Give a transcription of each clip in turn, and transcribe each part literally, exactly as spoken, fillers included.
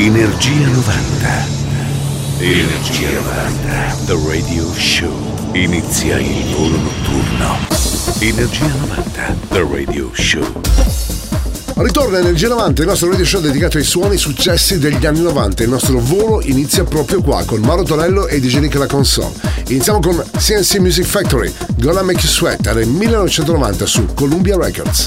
Energia novanta. Energia novanta. The Radio Show. Inizia il volo notturno. Energia novanta. The Radio Show. Ritorna Energia novanta, il nostro radio show dedicato ai suoni e successi degli anni novanta. Il nostro volo inizia proprio qua con Mauro Tonello e D J Nick alla console. Iniziamo con C and C Music Factory, Gonna Make You Sweat, nel millenovecentonovanta su Columbia Records.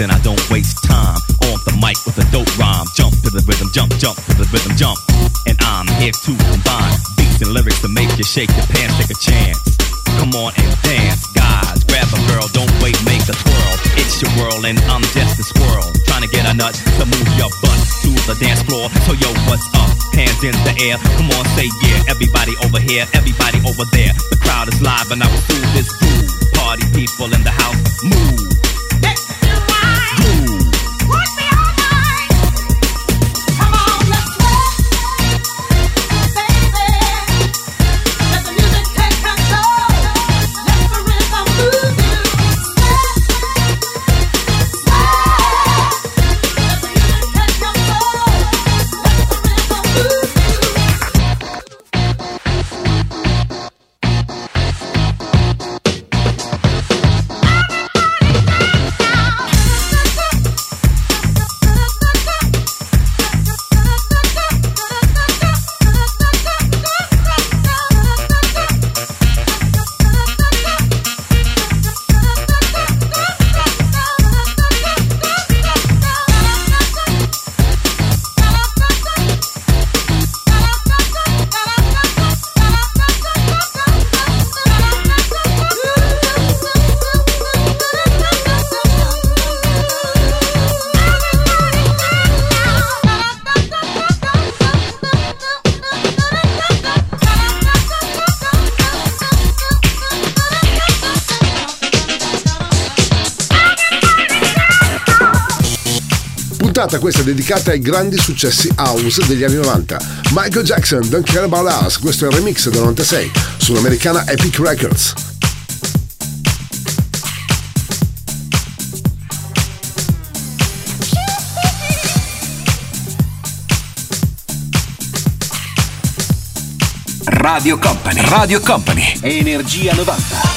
And I don't waste time on the mic with a dope rhyme. Jump to the rhythm, jump, jump to the rhythm, jump. And I'm here to combine beats and lyrics to make you shake your pants, take a chance. Come on and dance, guys. Grab a girl, don't wait, make a twirl. It's your whirl and I'm just a squirrel, trying to get a nut to move your butt to the dance floor. So yo, what's up? Hands in the air. Come on, say yeah. Everybody over here, everybody over there. The crowd is live and I will do this groove. Party people in the house, move. Questa è dedicata ai grandi successi house degli anni novanta. Michael Jackson, Don't Care About Us, questo è il remix del novantasei sull'americana Epic Records. Radio Company, Radio Company, Energia novanta.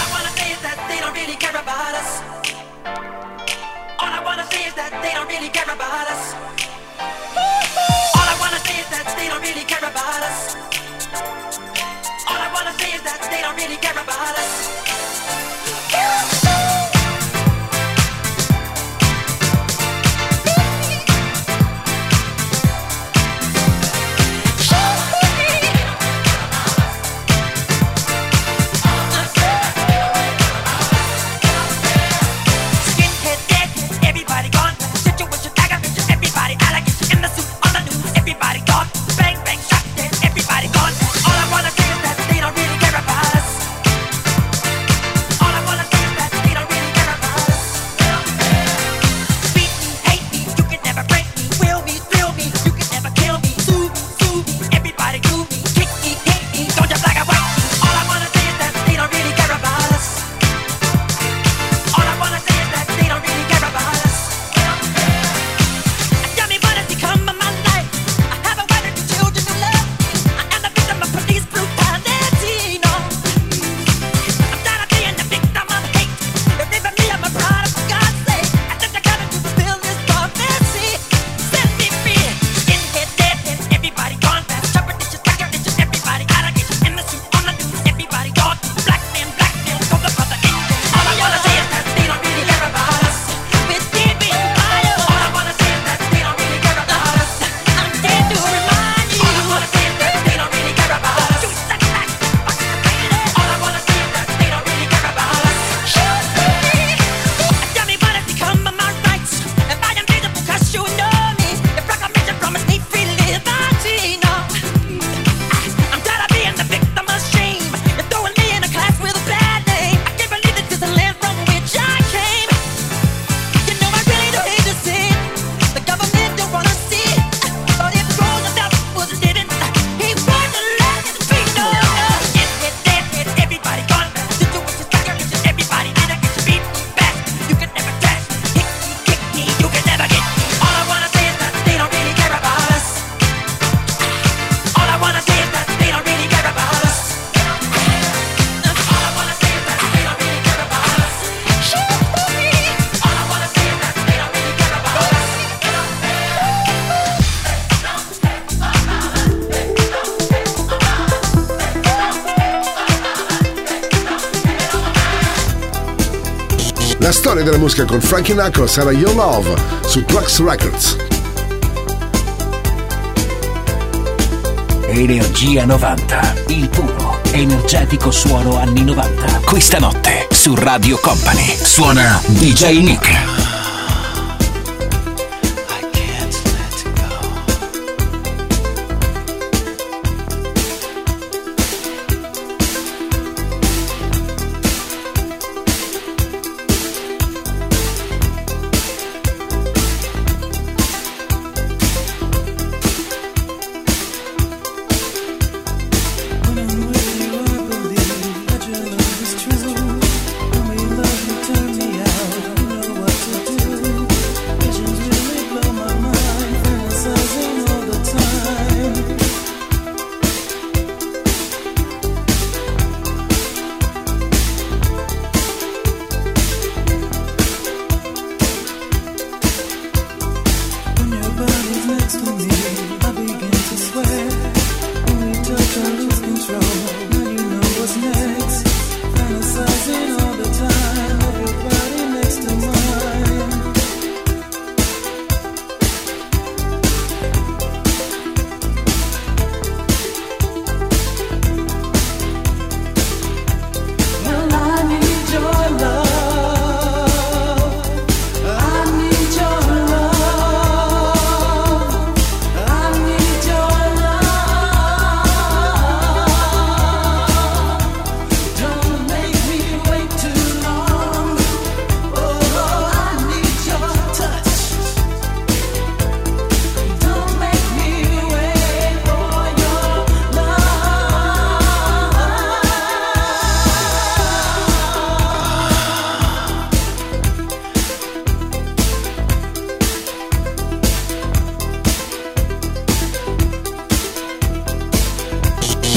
fusione della musica con Frankie Knuckles era Your Love su Trax Records. Energia novanta, il puro energetico suono anni novanta. Questa notte su Radio Company suona D J Nick.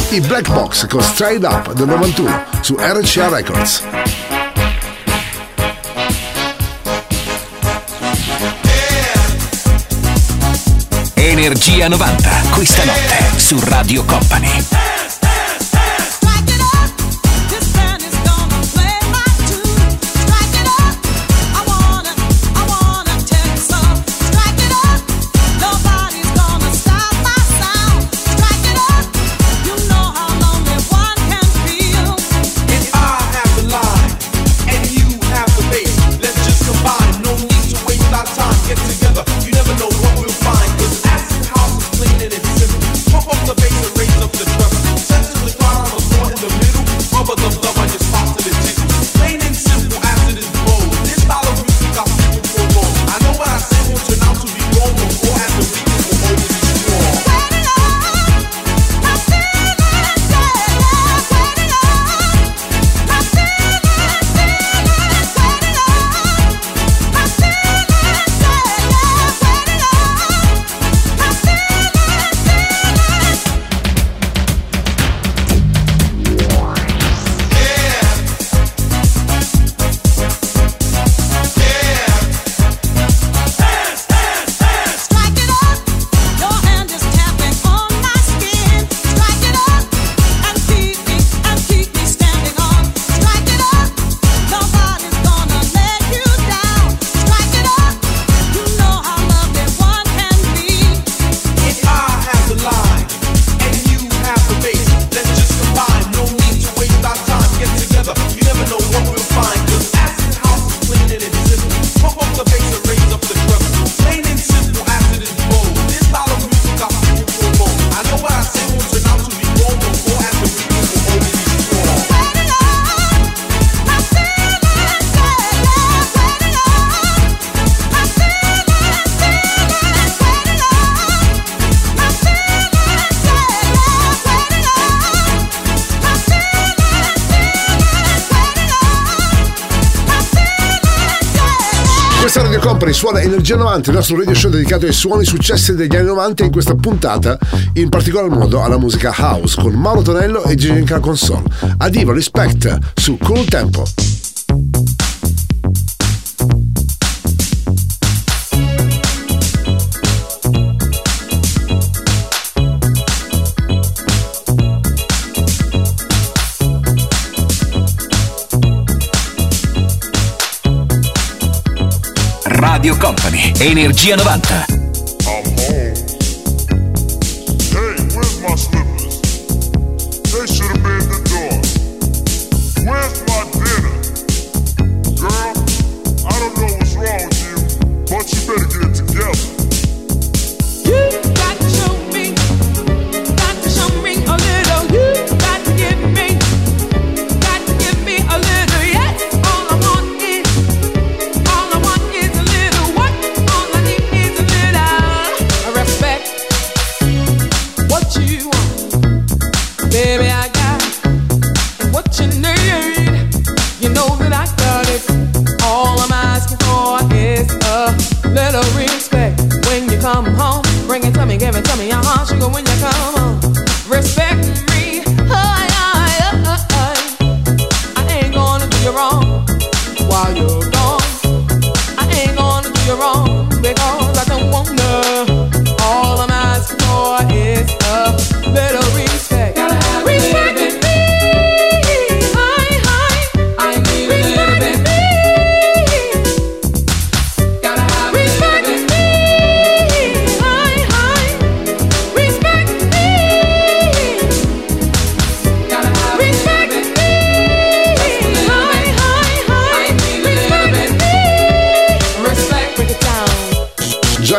I Black Box con Straight Up del novantuno su R C A Records. Energia novanta, questa notte su Radio Company. Suona Energia novanta, il nostro radio show dedicato ai suoni successi degli anni novanta, in questa puntata in particolar modo alla musica house con Mauro Tonello e Gigi in console. A Diva Respect su Cool Tempo. Radio Company, Energia novanta.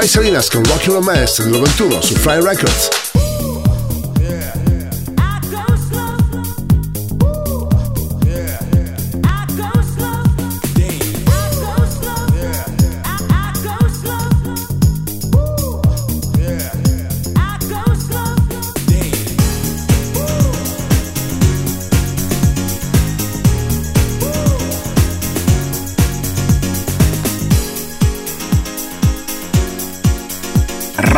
Salinas con Rocky Romance del novantuno su Fry Records.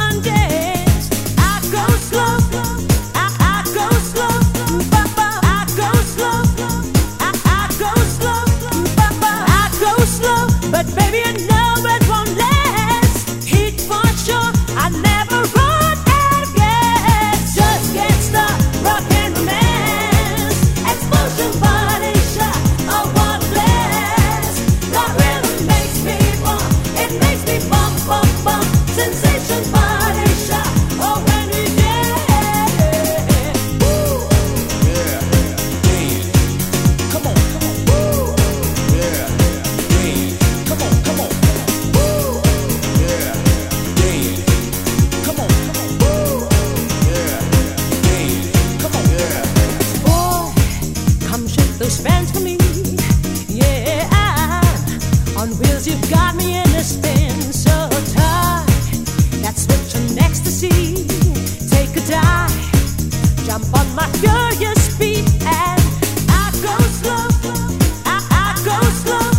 on dance. I go slow, I, I go slow, I go slow, I, I go slow, I go slow. But baby, I know it won't last. Heat for sure, I never run out of gas. Just get stuck, rock and romance. Explosion, body shot, oh what a blast. That rhythm makes me bump, it makes me bump, bump, bump. Sensation, body shot, oh when we dance. Woo, yeah, yeah. Come on, come on. Woo, yeah, yeah. Come on, come on, come on. Woo. Yeah, yeah. Come on, come on. Woo. Yeah, yeah. Come on, yeah. Boy, come shake those fans for me. Yeah, I'm on wheels, you've got me in a spin. So tight, that switch on ecstasy. Take a dive, jump on my furious beat. And I go slow, I, I go slow,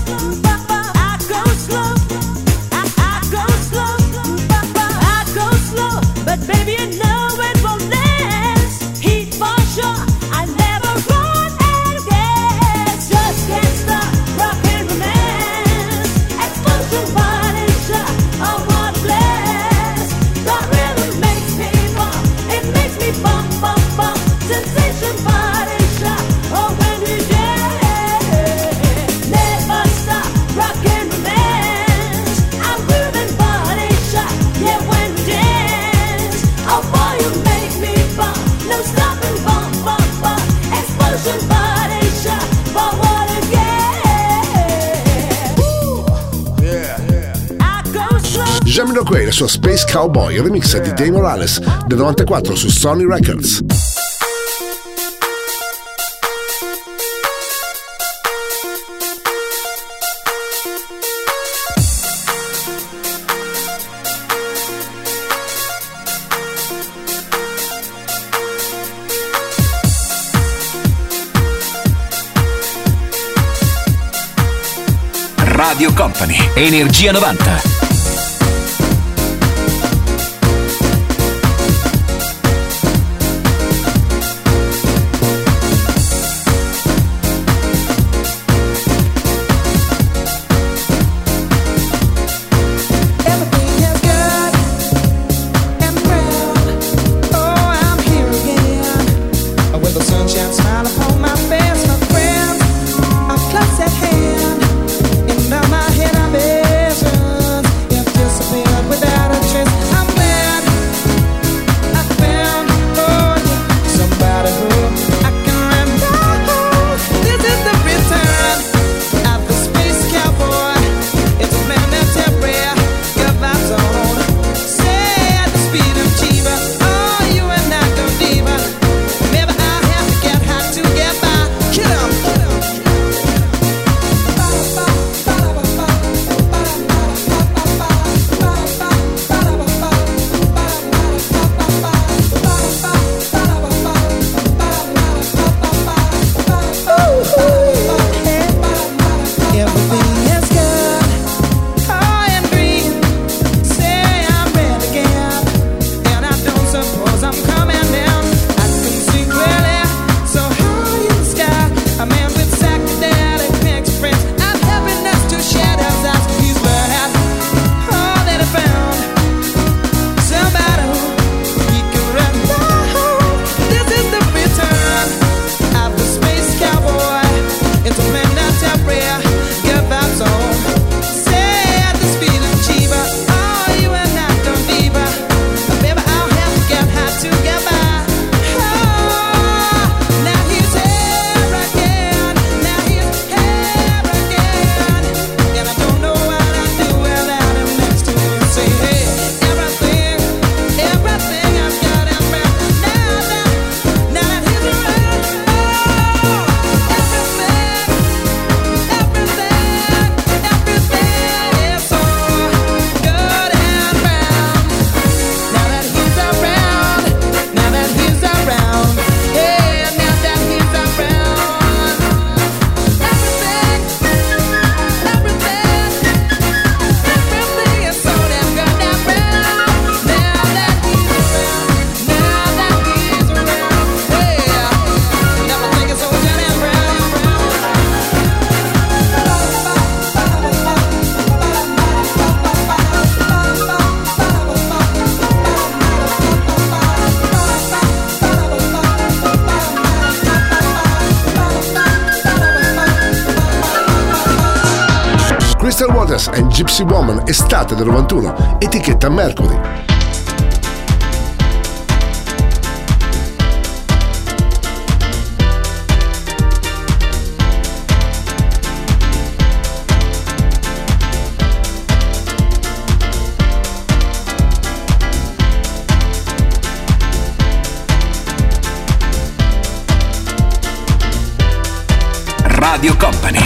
ba-ba. I go slow, I, I go slow, ba-ba. I go slow, but baby you know it won't last. Heat for sure, I never run out of gas. Just can't stop, rock and romance. Explosion, body shot, oh what a blast. The rhythm makes me bump, it makes me bump, bump, bump. Sensation, body shot, oh when we dance. Never stop, rock and romance. I'm grooving, body shot, yeah when we dance. Oh boy, you make me bump, no stopping, bump, bump, bump. Explosion, body shot, but what a gas. Woo, I go slow. Jamiroquai e la sua Space Cowboy, remix di Dave Morales del novantaquattro su Sony Records. Radio Company, Energia novanta. Crystal Waters and Gypsy Woman, estate del novantuno, etichetta Mercury. Radio Company,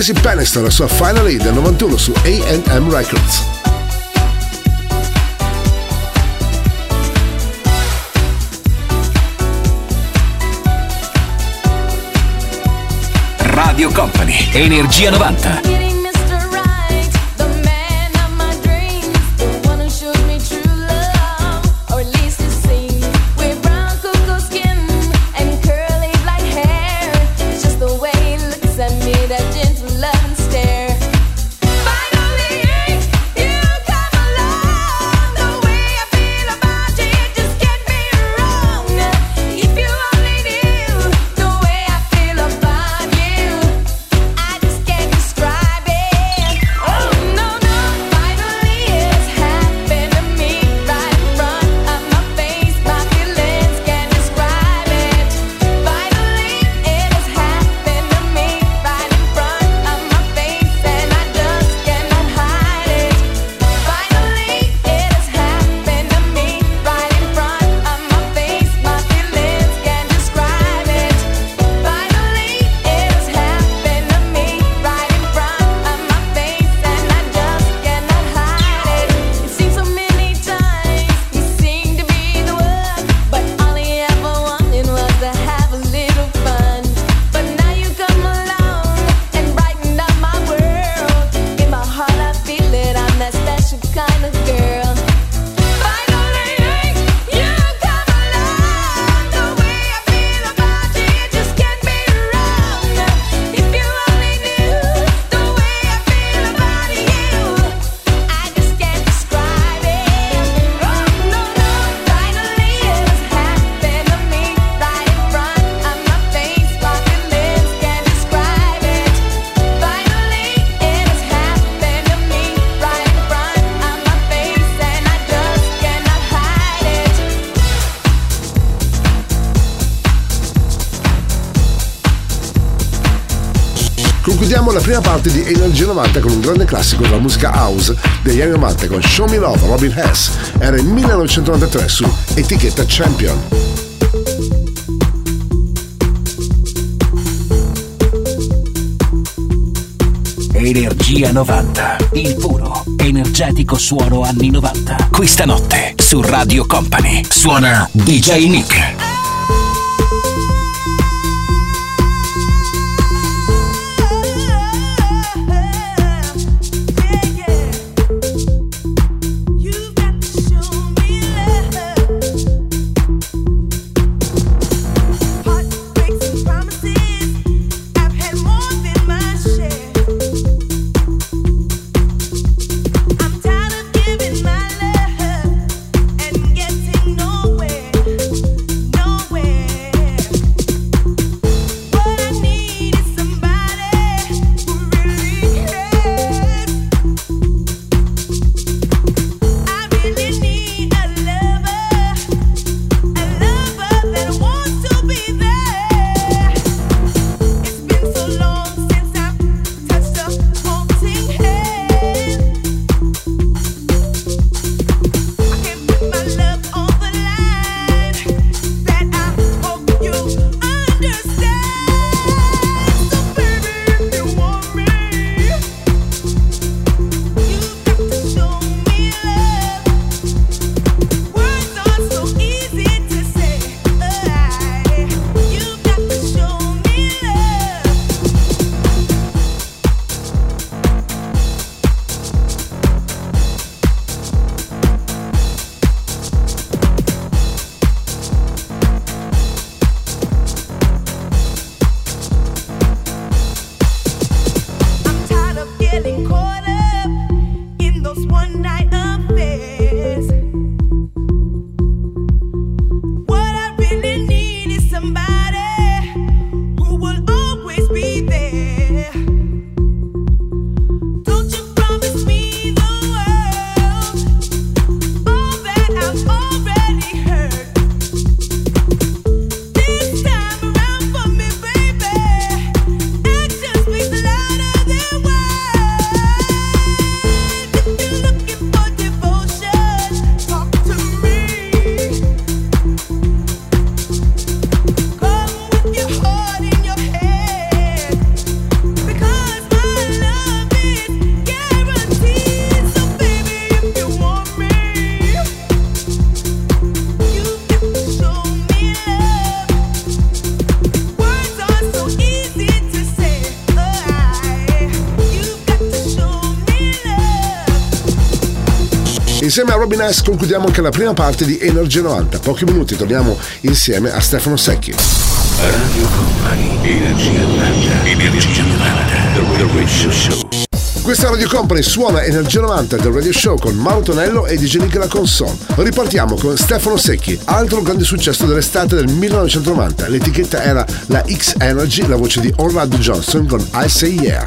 Si Peniston, la sua Finally del novantuno su A and M Records. Radio Company, Energia novanta. La prima parte di Energia novanta con un grande classico della musica house degli anni novanta con Show Me Love, Robin S. Era il millenovecentonovantatré su etichetta Champion. Energia novanta, il puro, energetico suono anni novanta. Questa notte su Radio Company suona D J Nick. Nowhere. Insieme a Robin S concludiamo anche la prima parte di Energia novanta. Pochi minuti torniamo insieme a Stefano Secchi. Radio Company, Energia novanta, Energia novanta, The Radio Show. Questa Radio Company suona Energia novanta del Radio Show con Mauro Tonello e di Nicola Console. Ripartiamo con Stefano Secchi, altro grande successo dell'estate del millenovecentonovanta. L'etichetta era la X-Energy, la voce di Orlando Johnson con I Say Yeah.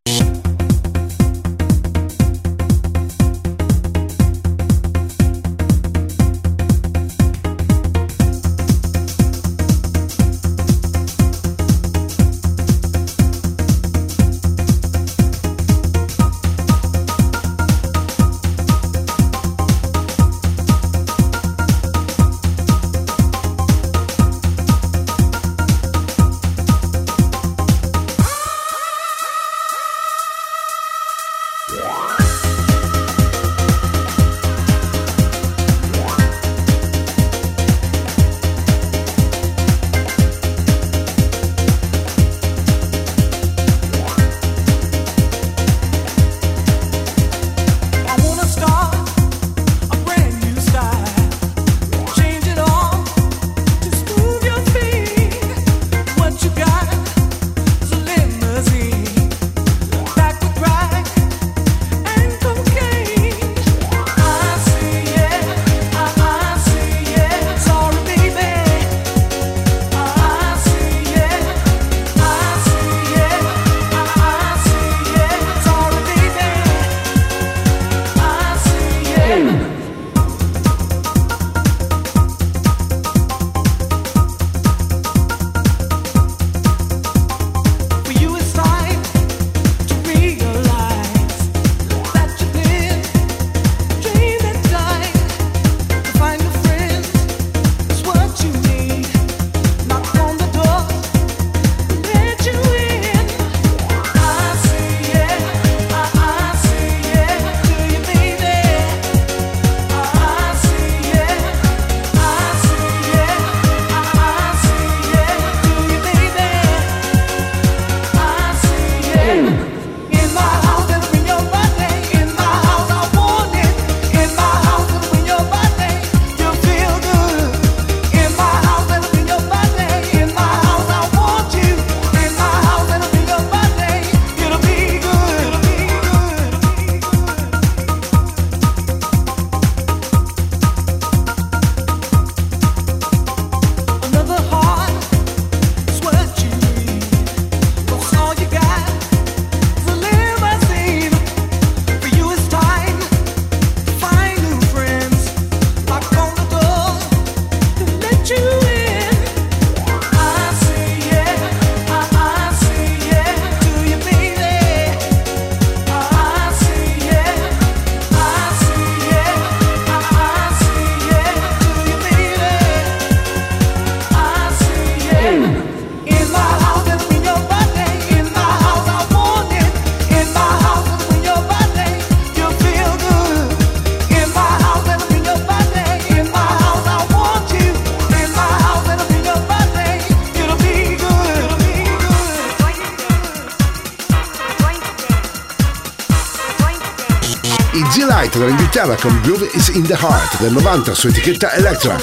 Dall'Inghilterra con Groove is in the Heart del novanta su etichetta ELECTRA.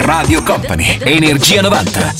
Radio Company, Energia novanta.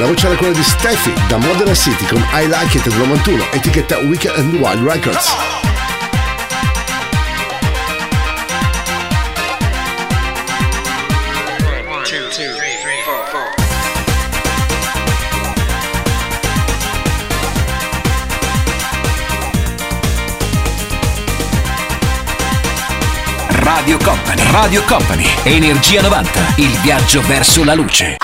La voce era quella di Steffi da Modena City con I Like It del novantuno, etichetta Weekend Wild Records. Radio Company, Radio Company, Energia novanta, il viaggio verso la luce.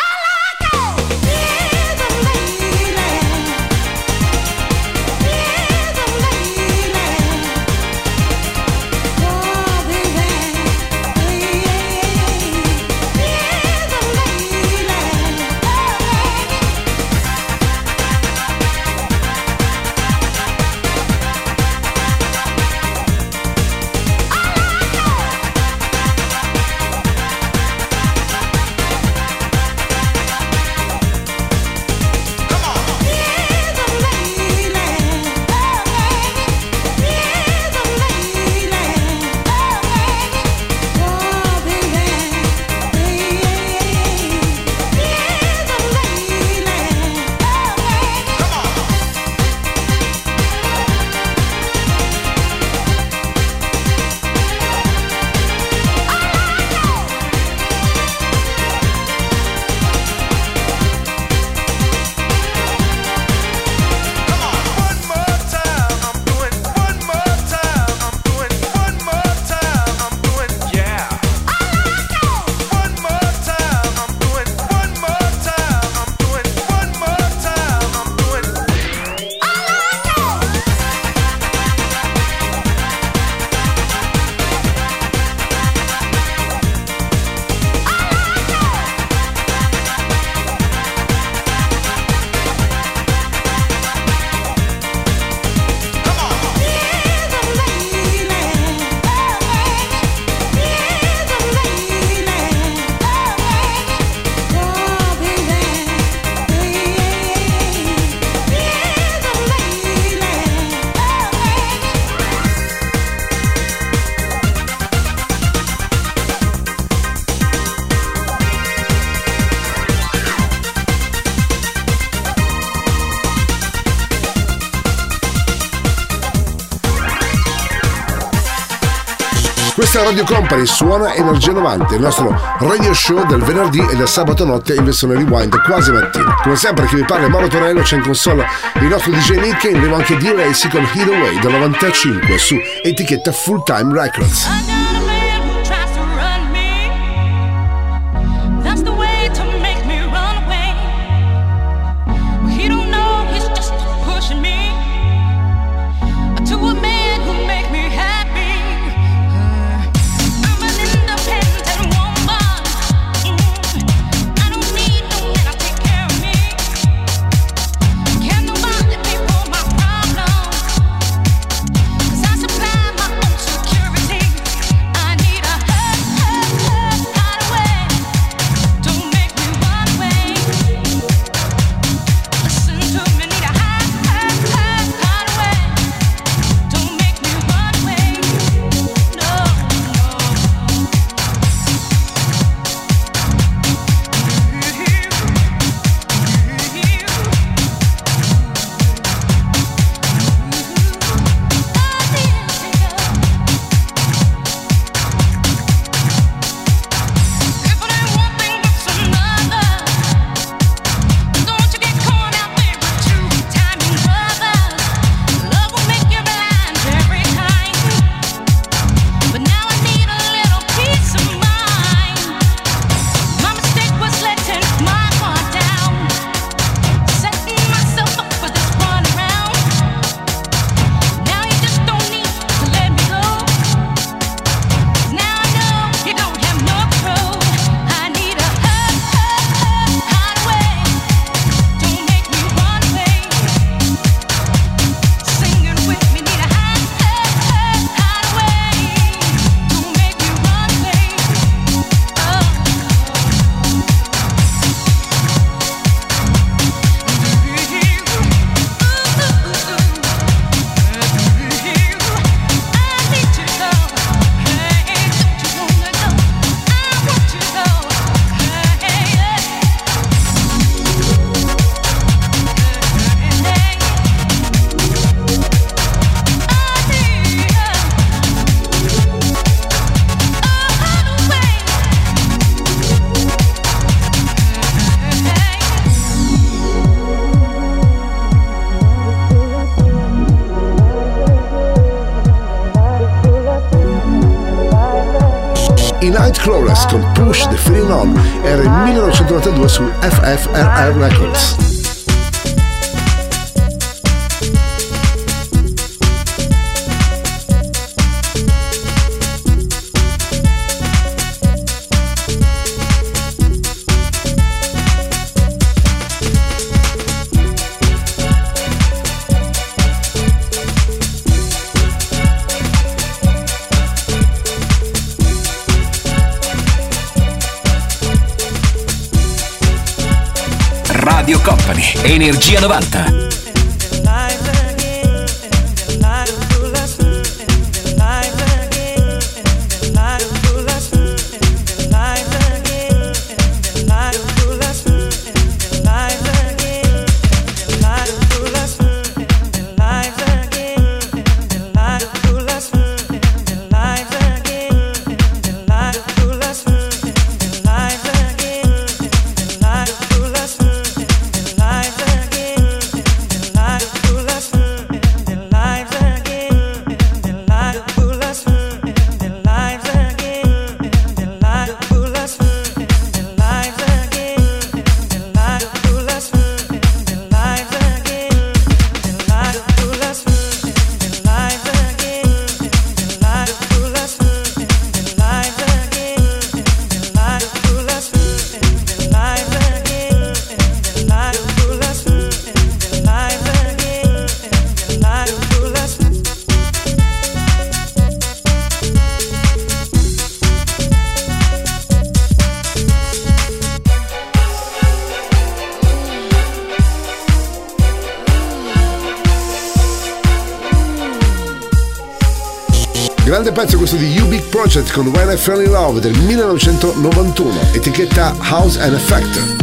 Radio Company suona Energia novanta, il nostro radio show del venerdì e del sabato notte in versione rewind quasi mattina. Come sempre chi vi parla è Mauro Torello, c'è in console il nostro D J Nick e in arrivo anche D-Racy con Hit Away del novantacinque su etichetta Full Time Records. i Nightcrawlers con Push the Feeling On, era il millenovecentonovantadue su F F R R Records. Radio Company, Energia novanta. Grande pezzo questo di U B Project con When I Fell in Love del millenovecentonovantuno, etichetta House and Effect.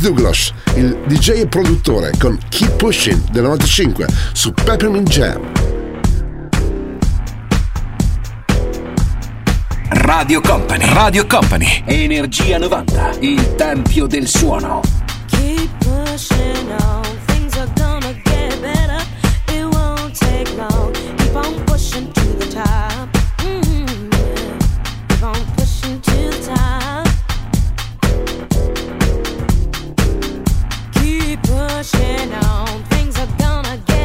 Douglas, il D J e produttore, con Keep Pushing del novantacinque su Peppermint Jam. Radio Company, Radio Company, Energia novanta, il tempio del suono. Keep pushing on, things are gonna get better, it won't take long, keep on pushing to the top, mm-hmm, yeah. Keep on pushing to the top. Pushing on, things are gonna get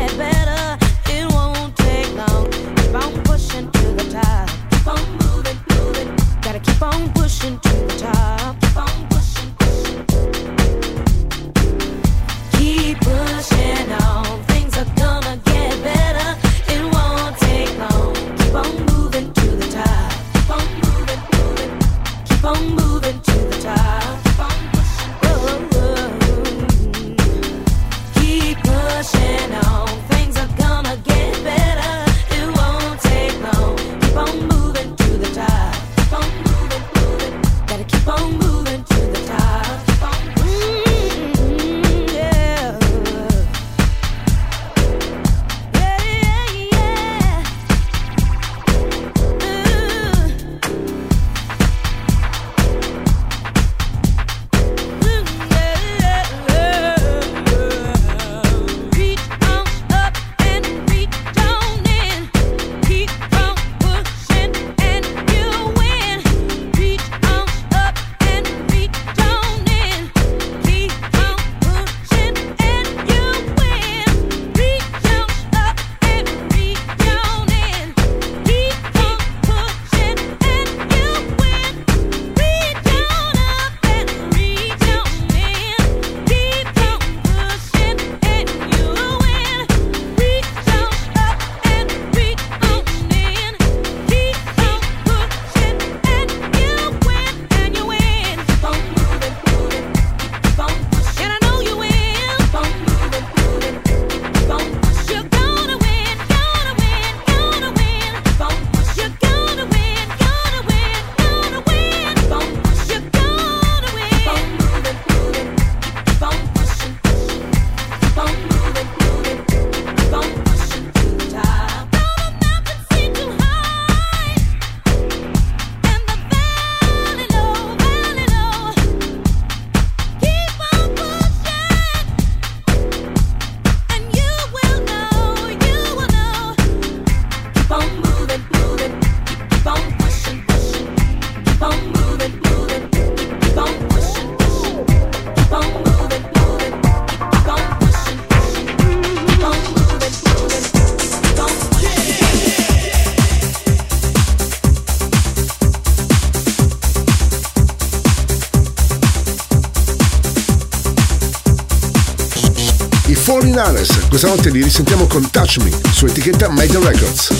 Foreign Honest. Questa notte li risentiamo con Touch Me su etichetta Made in Records.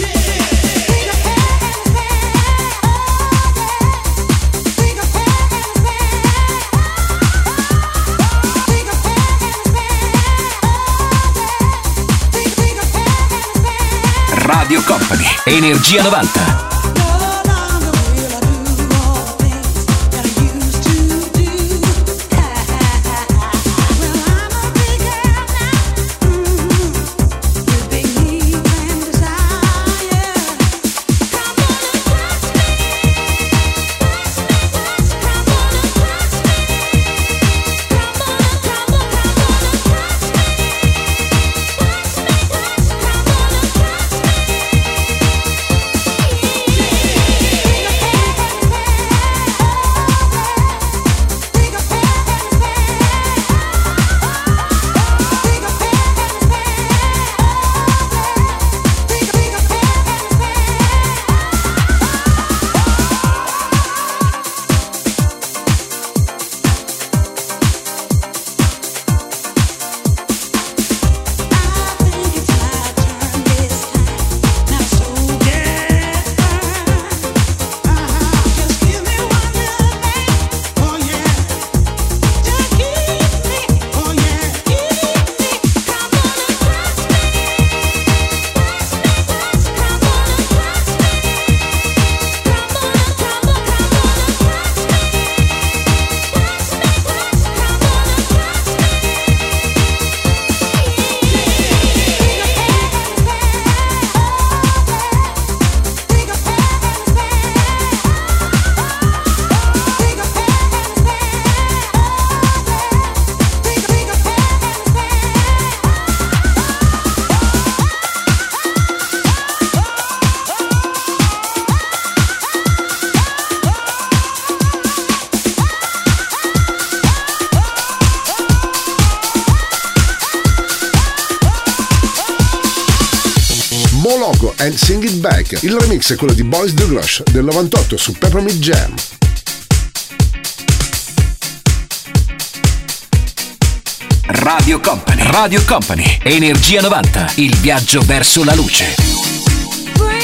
Radio Company, Energia novanta. And Sing It Back. Il remix è quello di Boys the Rush del novantotto su Peppermint Jam. Radio Company, Radio Company, Energia novanta, il viaggio verso la luce. Bye.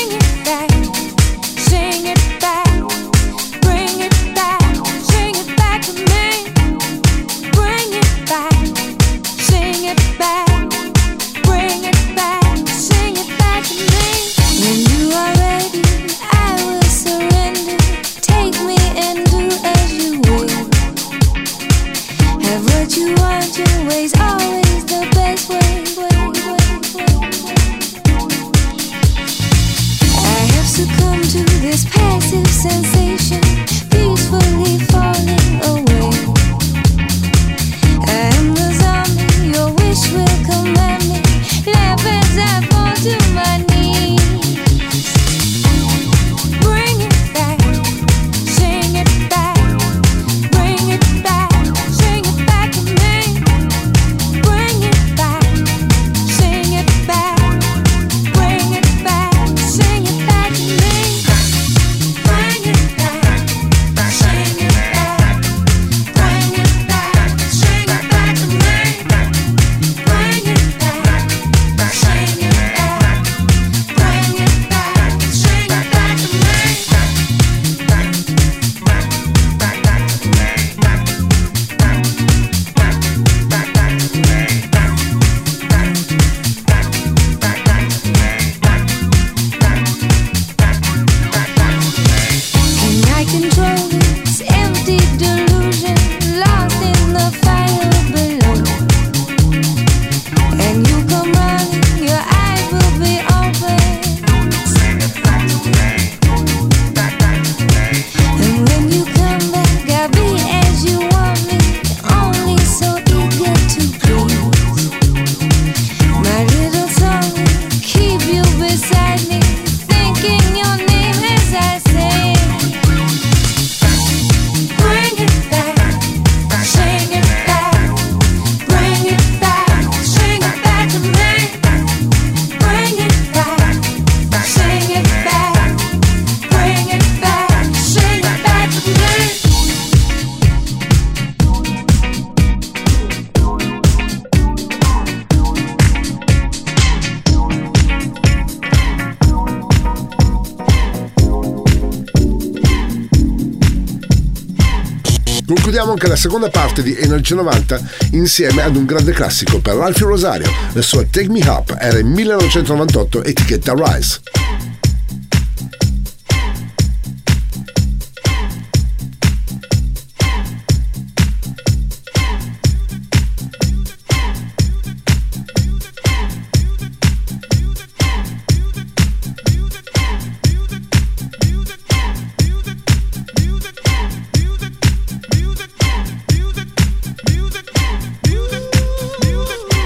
ascoltiamo anche la seconda parte di Energia novanta insieme ad un grande classico per Alfio Rosario. La sua Take Me Up era in millenovecentonovantotto, etichetta Rise.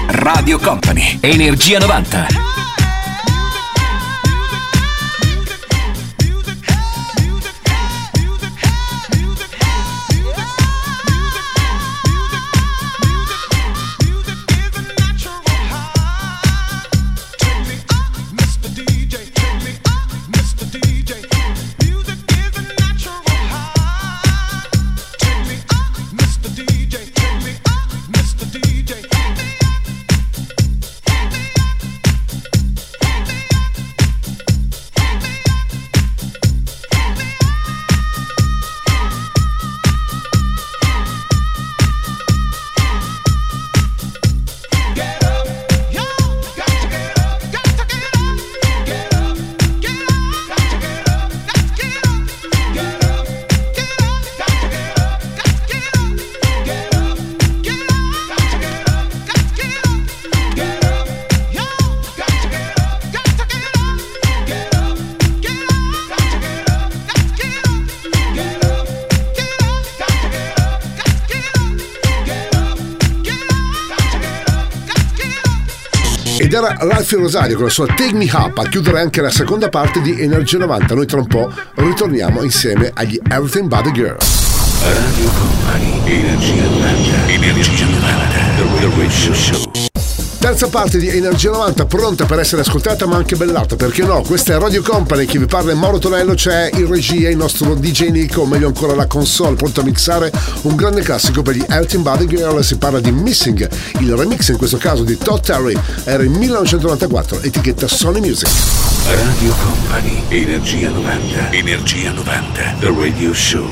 Radio Company, Energia novanta. Era Ralph Rosario con la sua Take Me Up a chiudere anche la seconda parte di Energia novanta. Noi tra un po' ritorniamo insieme agli Everything But the Girl. Radio Company, Energia novanta, Energia novanta, The Radio Show. Terza parte di Energia novanta, pronta per essere ascoltata ma anche bellata, perché no? Questa è Radio Company, chi vi parla è Mauro Tonello, c'è in regia il nostro di jay Nico, o meglio ancora la console, pronto a mixare un grande classico per gli Everything But the Girl. Si parla di Missing, il remix in questo caso di Todd Terry, era in millenovecentonovantaquattro, etichetta Sony Music. Radio Company, Energia novanta, Energia novanta, The Radio Show.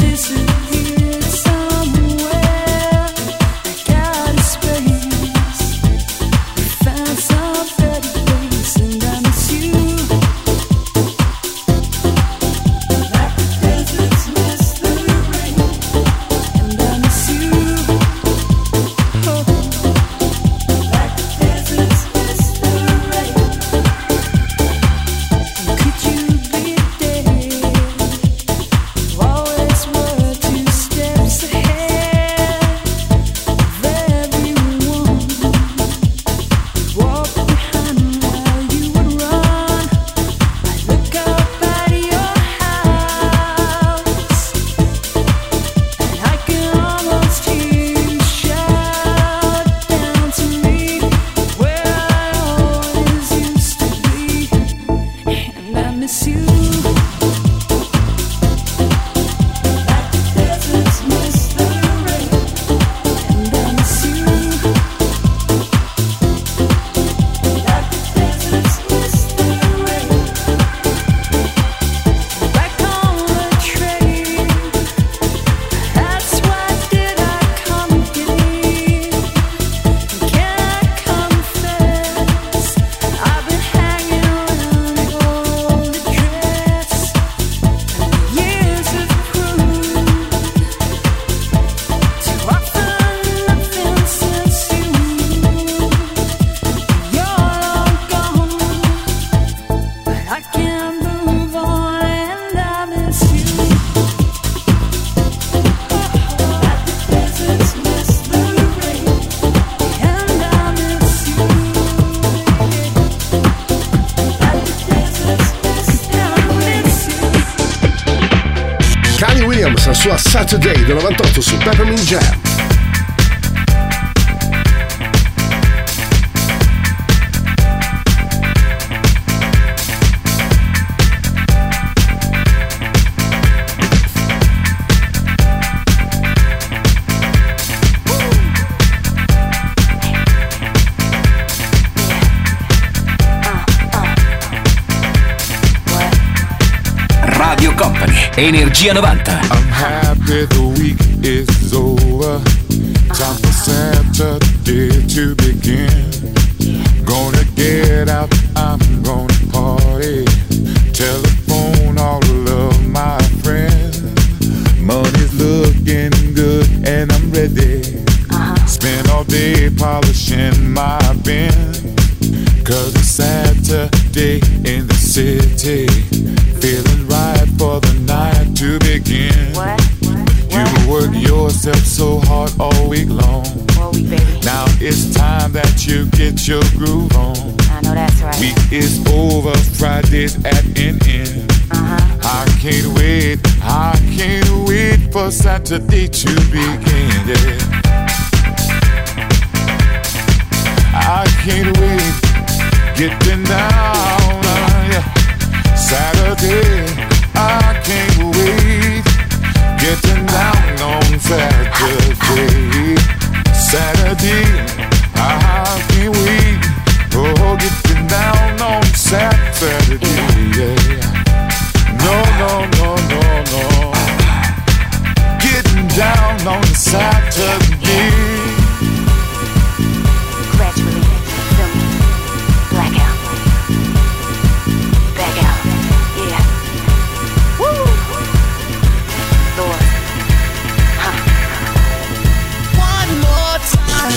This is sua Saturday del novantotto su Peppermint Jam. Energia novanta. I'm happy the week is over. Time for Saturday to begin. Gonna get out, I'm gonna party. Telephone all of my friends. Money's looking good and I'm ready. Spend all day polishing my Benz. Cause it's Saturday in the city. Feeling right for the night to begin. What? What? What? You work yourself so hard all week long. All week, baby. Now it's time that you get your groove on. I know that's right. Week is over, Friday's at an end. Uh-huh. I can't wait, I can't wait for Saturday to begin. Yeah. I can't wait, getting down. Yeah. Saturday, I can't wait, getting down on Saturday. Saturday, I can't wait, oh, getting down on Saturday, yeah. No, no, no, no, no, getting down on Saturday.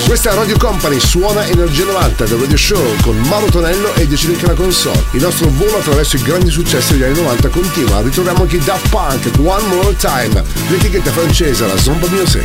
Questa Radio Company suona Energia novanta del Radio Show con Mauro Tonello e Decilica la console. Il nostro volo attraverso i grandi successi degli anni novanta continua. Ritroviamo anche Daft Punk, One More Time, l'etichetta francese, la Zomba Music.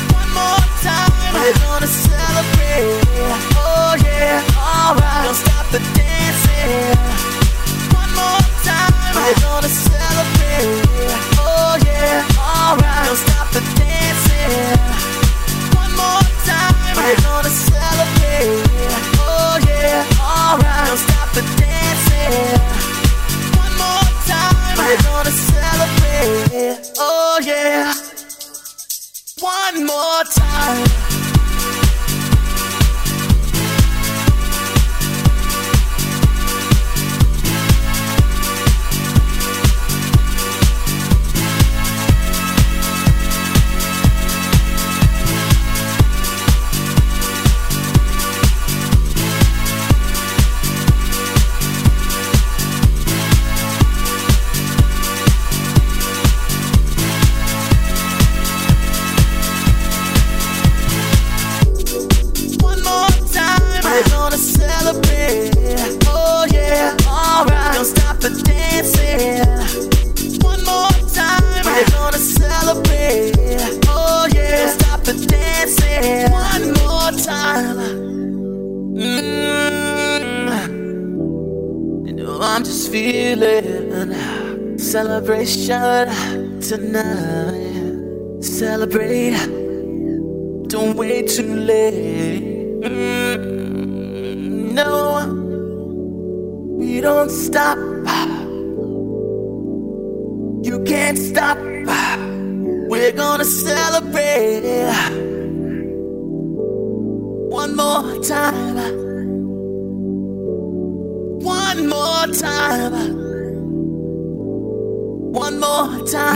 gonna celebrate, oh yeah. One more time. Celebration tonight. Celebrate. Don't wait too late. Mm, no, you don't stop. You can't stop. We're gonna celebrate one more time. One more time. One more time.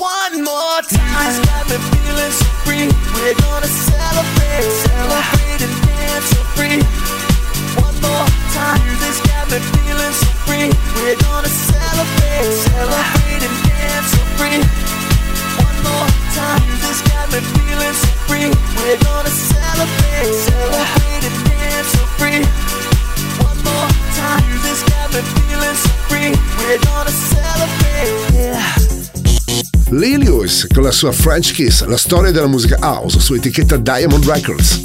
One more time. This got me feeling so free. We're gonna celebrate, celebrate and dance so free. One more time. This got me feeling so free. We're gonna celebrate, celebrate and dance so free. One more time. This got me feeling so free. We're gonna celebrate, celebrate and dance so free. One more time. This got me feeling so free. We're gonna celebrate, yeah. Lee Lewis con la sua French Kiss, la storia della musica house su etichetta Diamond Records.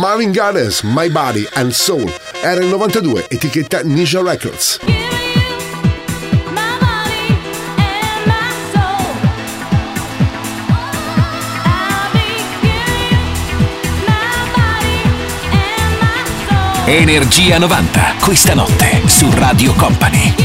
Marvin Gaye's My Body and Soul era il novantadue, etichetta Ninja Records. Energia novanta, questa notte su Radio Company.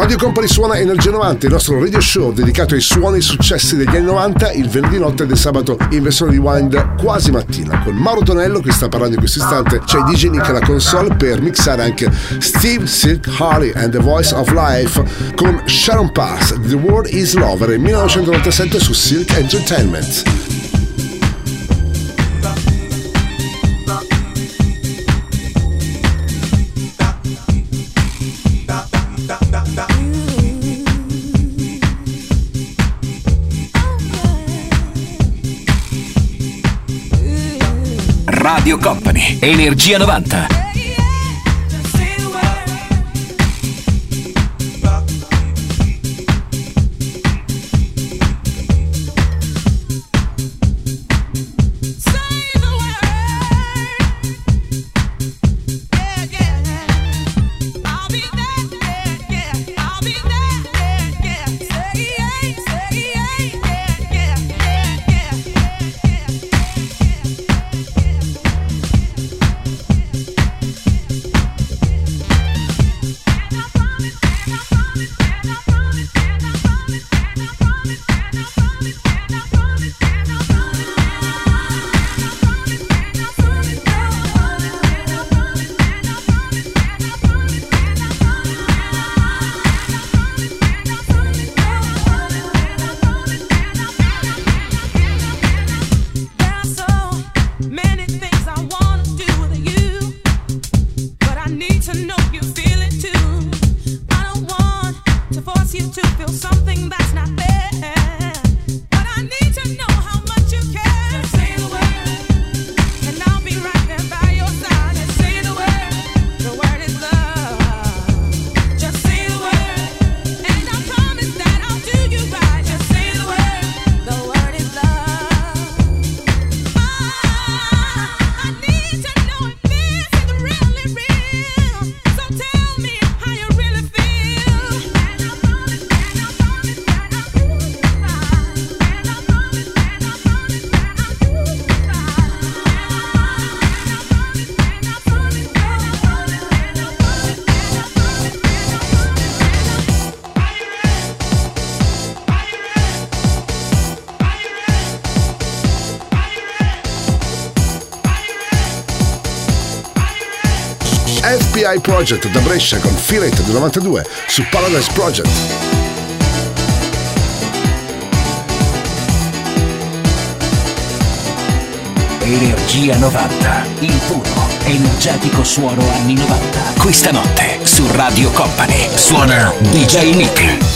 Radio Company suona Energia novanta, il nostro radio show dedicato ai suoni e successi degli anni novanta, il venerdì notte e del sabato in versione rewind quasi mattina, con Mauro Tonello che sta parlando in questo istante, c'è D J Nick alla console per mixare anche Steve Silk Harley and the Voice of Life con Sharon Pass, The World is Lover, millenovecentonovantasette su Silk Entertainment. Radio Company, Energia novanta. F B I Project da Brescia con Feel It del novantadue su Paradise Project. Energia novanta, il puro energetico suono anni novanta. Questa notte su Radio Company suona D J Nick.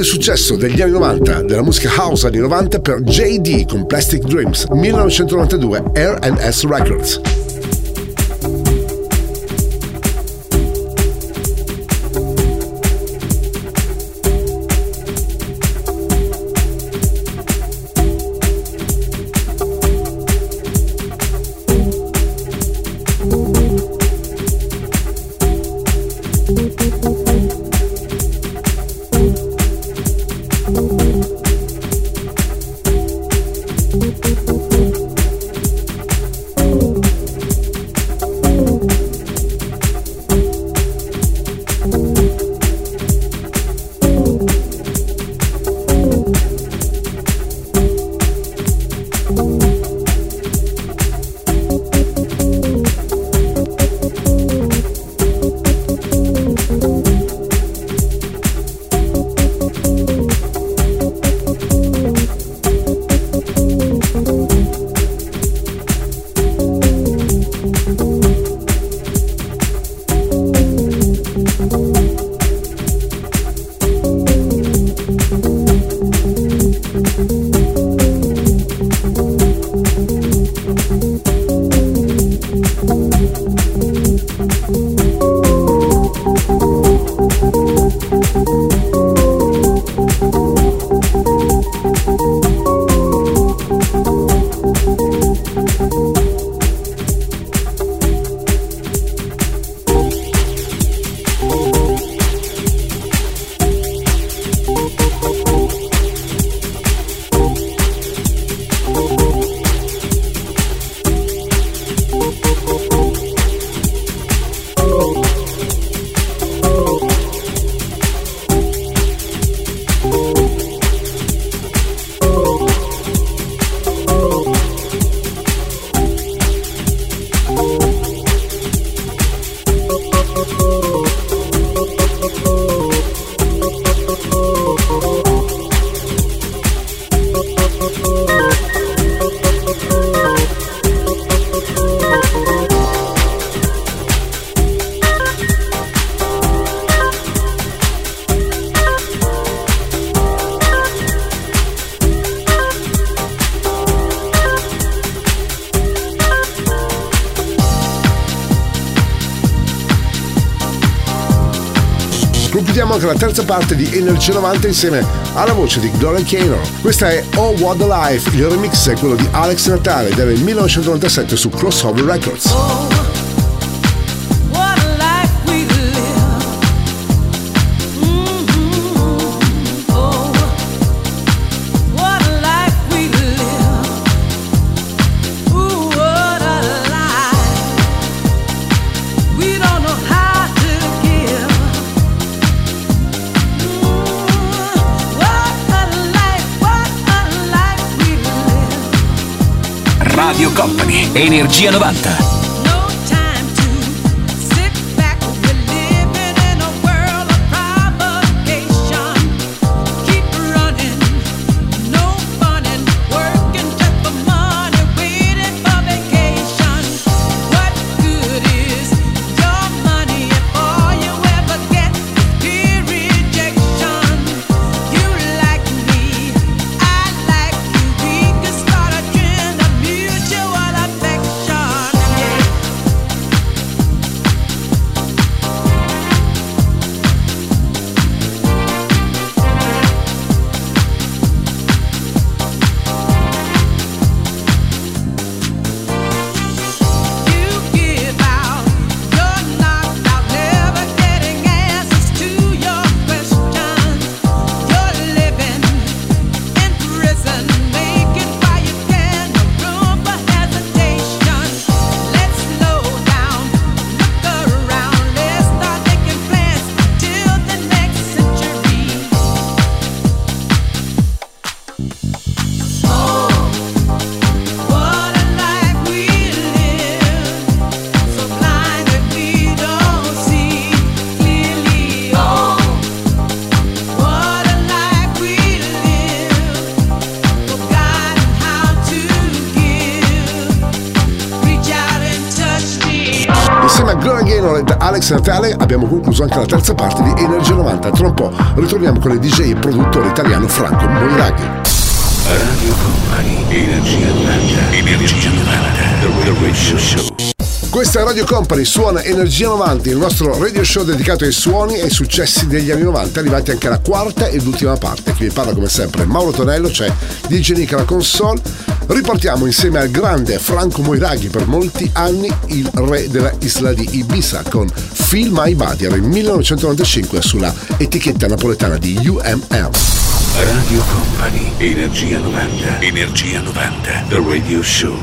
Successo degli anni novanta della musica house anni novanta per J D con Plastic Dreams, millenovecentonovantadue, R and S Records. Thank you. Concludiamo anche la terza parte di Energia novanta insieme alla voce di Gloria Gaynor. Questa è Oh What a Life, il remix è quello di Alex Natale del millenovecentonovantasette su Crossover Records. Oh. Radio Company, Energia novanta. Alex Natale, abbiamo concluso anche la terza parte di Energia novanta. Tra un po' ritorniamo con il D J e produttore italiano Franco Moiraghi. Radio Company, Energia novanta, Energia novanta. Questa Radio Company suona Energia novanta, il nostro radio show dedicato ai suoni e ai successi degli anni novanta, arrivati anche alla quarta ed ultima parte. Qui vi parla come sempre Mauro Tonello, c'è D J Nick alla console. Ripartiamo insieme al grande Franco Moiraghi, per molti anni il re della isla di Ibiza, con Feel My Body nel millenovecentonovantacinque sulla etichetta napoletana di U M L. Radio Company, Energia novanta, Energia novanta, The Radio Show.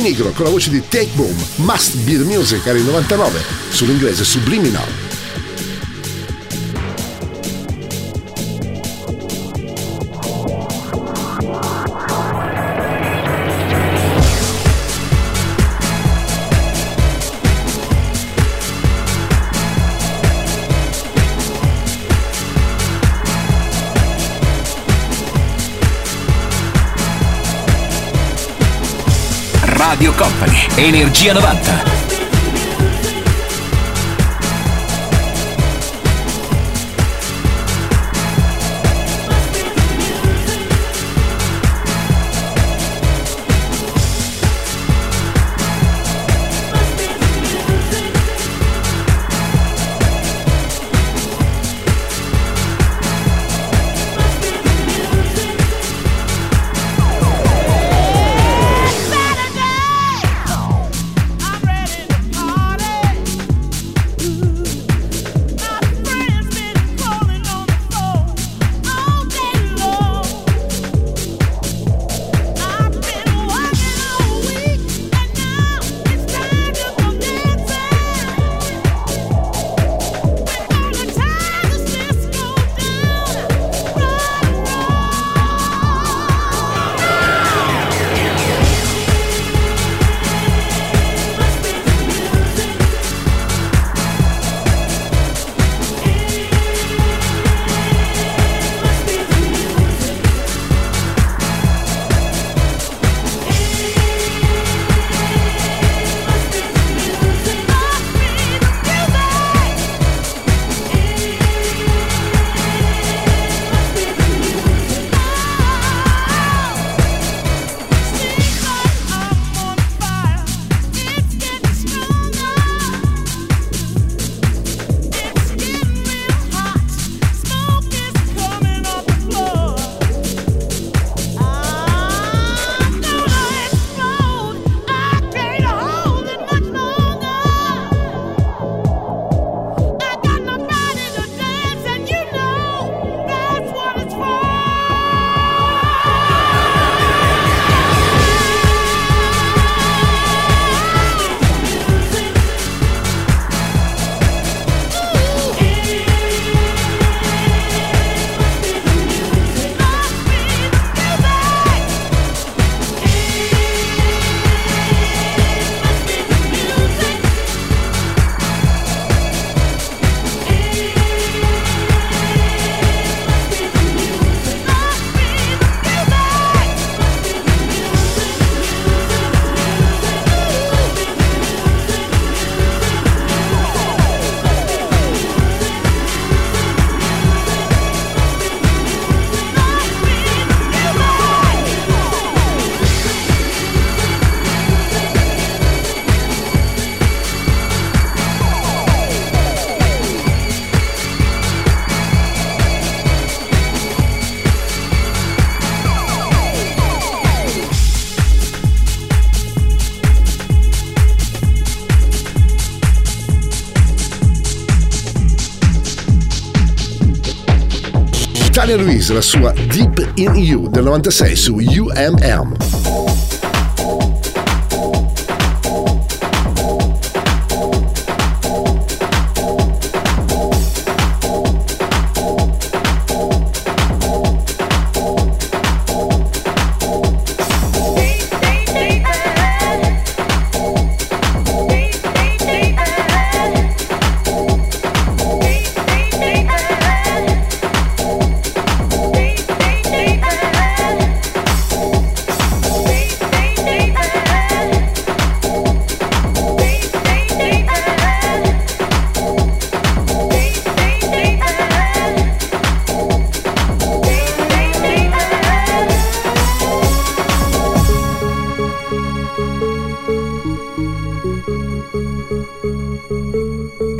Fry Negro con la voce di Take Boom, Must Be the Music era il novantanove, sull'inglese Subliminal. Radio Company, Energia novanta. Luis, la sua Deep in You del novantasei su U M L.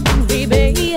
Baby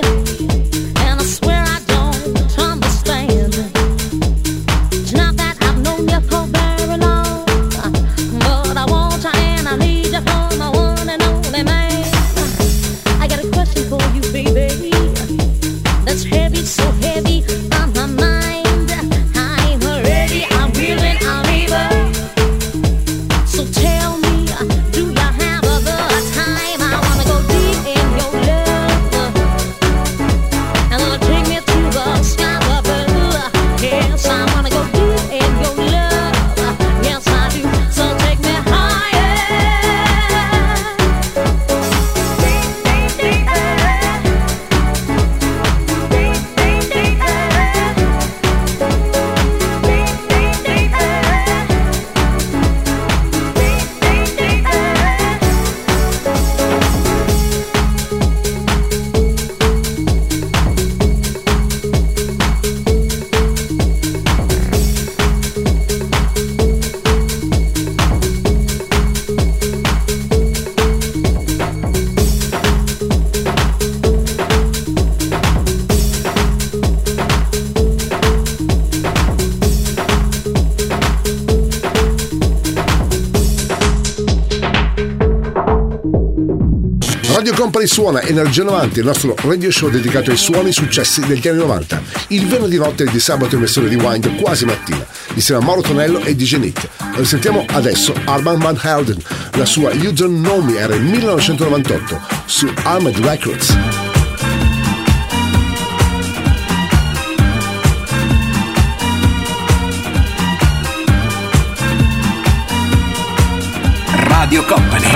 Radio Company suona Energia novanta, il nostro radio show dedicato ai suoni e successi degli anni novanta. Il venerdì notte e di sabato in versione di Wind quasi mattina, insieme a Mauro Tonello e di Genit. Risentiamo adesso Armand Van Helden, la sua You Don't Know Me era il millenovecentonovantotto su A and M Records. Radio Company,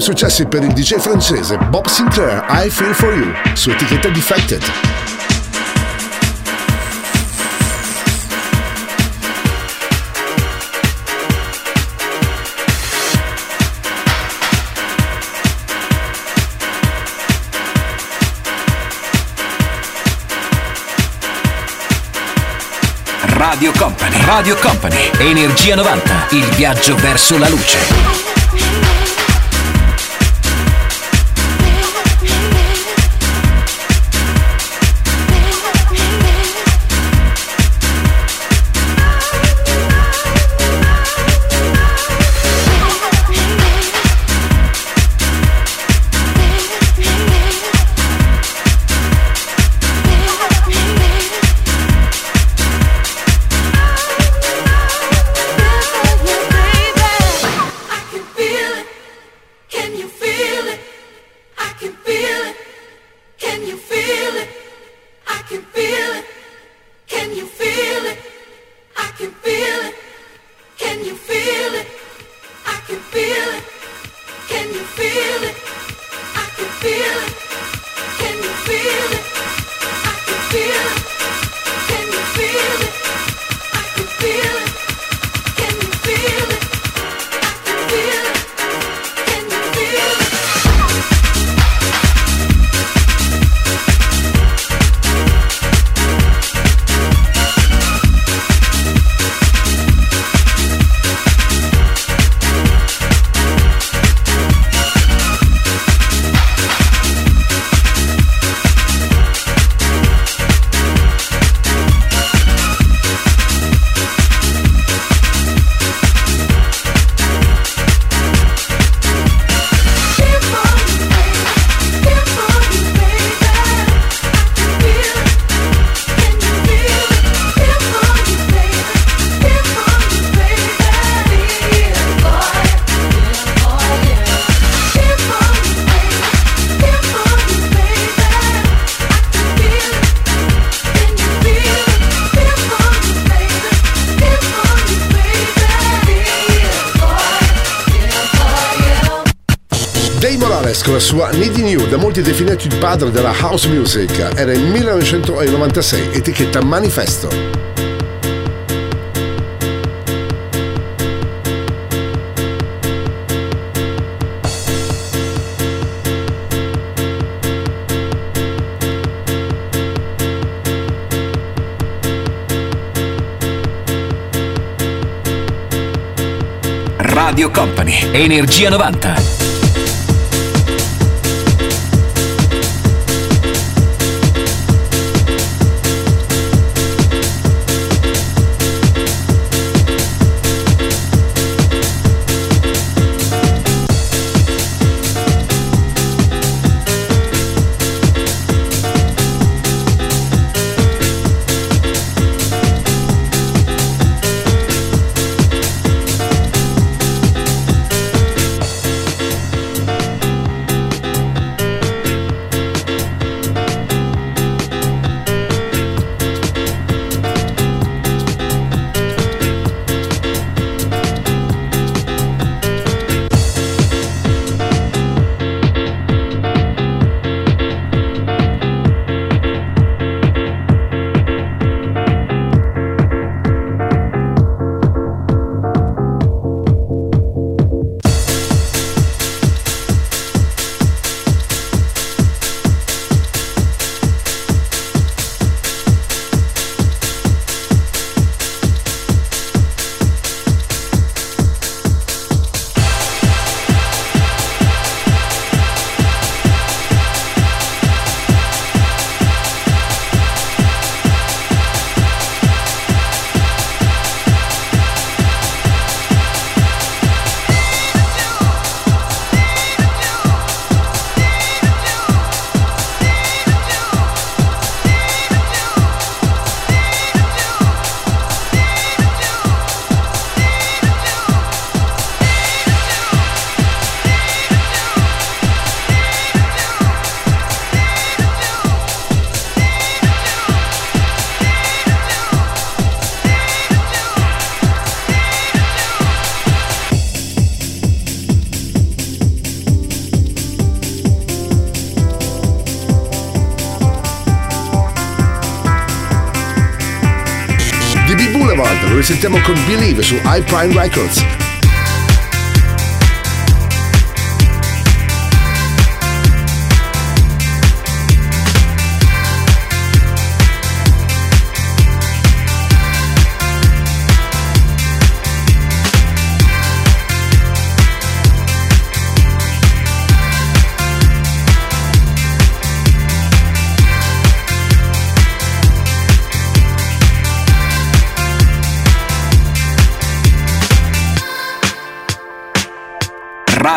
Successi per il D J francese Bob Sinclair, I Feel For You, su etichetta Defected. Radio Company, Radio Company, Energia novanta, il viaggio verso la luce. Dave Morales con la sua Needing You, da molti definito il padre della house music, era il millenovecentonovantasei, etichetta Manifesto. Radio Company, Energia novanta. Lo sentiamo con Believe su iPrime Records.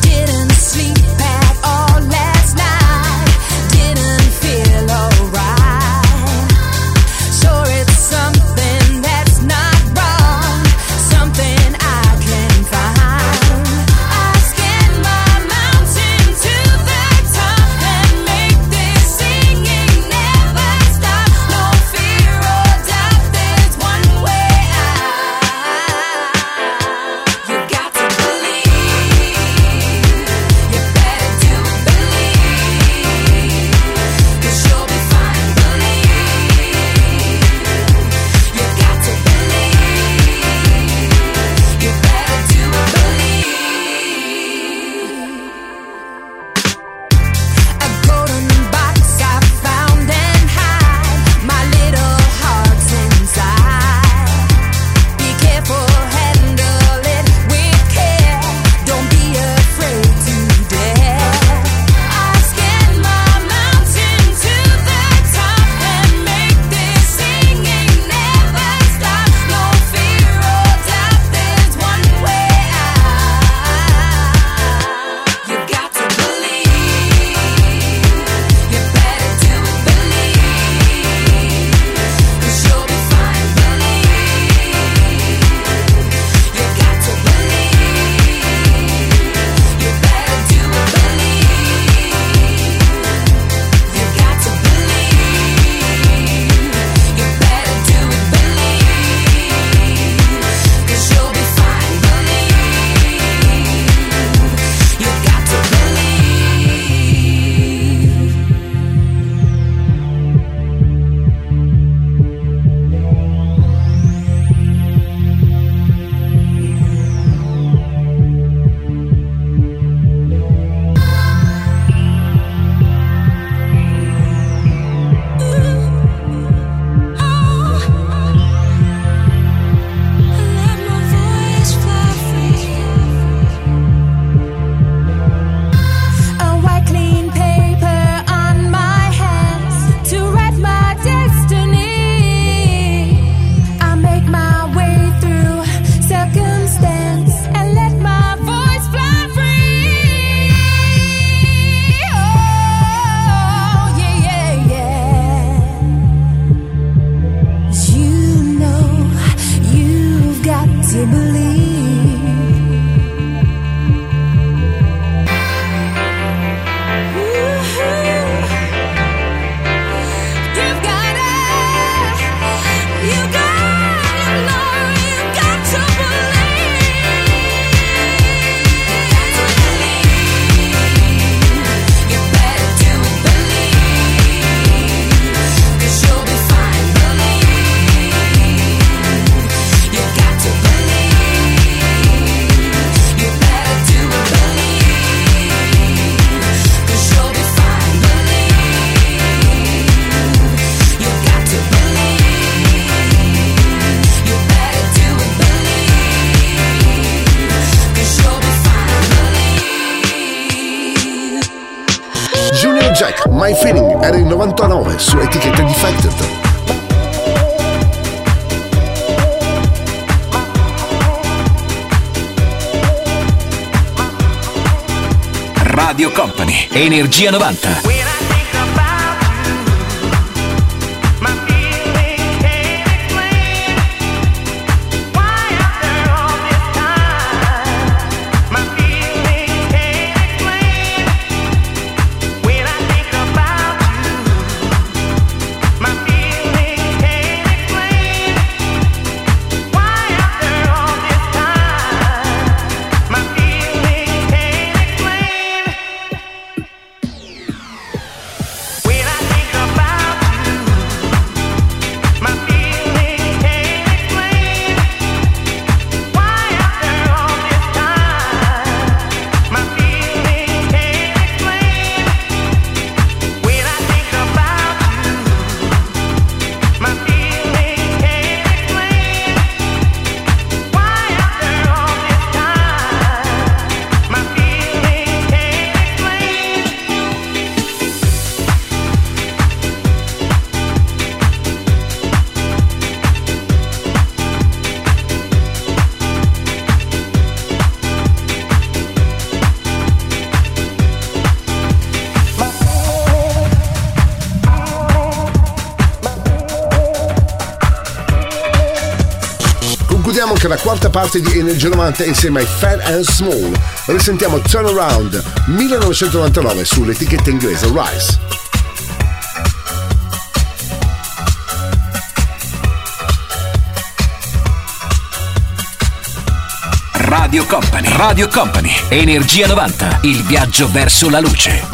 Didn't sleep at all last night, didn't feel alright. Sure it's something that's not wrong, something I can find. I scaled my mountain to the top and make this singing never stop. No fear or one way out, you got to believe. to believe. Jack, My Feeling, era il novantanove su etichetta Defected. Radio Company, Energia novanta. La quarta parte di Energia novanta insieme ai Fat and Small. Risentiamo Turnaround millenovecentonovantanove sull'etichetta inglese Rise. Radio Company, Radio Company, Energia novanta, il viaggio verso la luce.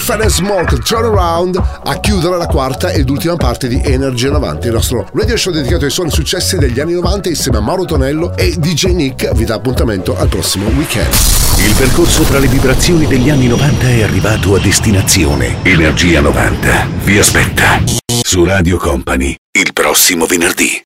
Fat and Small, Turnaround, a chiudere la quarta ed ultima parte di Energia novanta, il nostro radio show dedicato ai suoni successi degli anni novanta. Insieme a Mauro Tonello e di jay Nick vi dà appuntamento al prossimo weekend. Il percorso tra le vibrazioni degli anni novanta è arrivato a destinazione. Energia novanta vi aspetta su Radio Company il prossimo venerdì.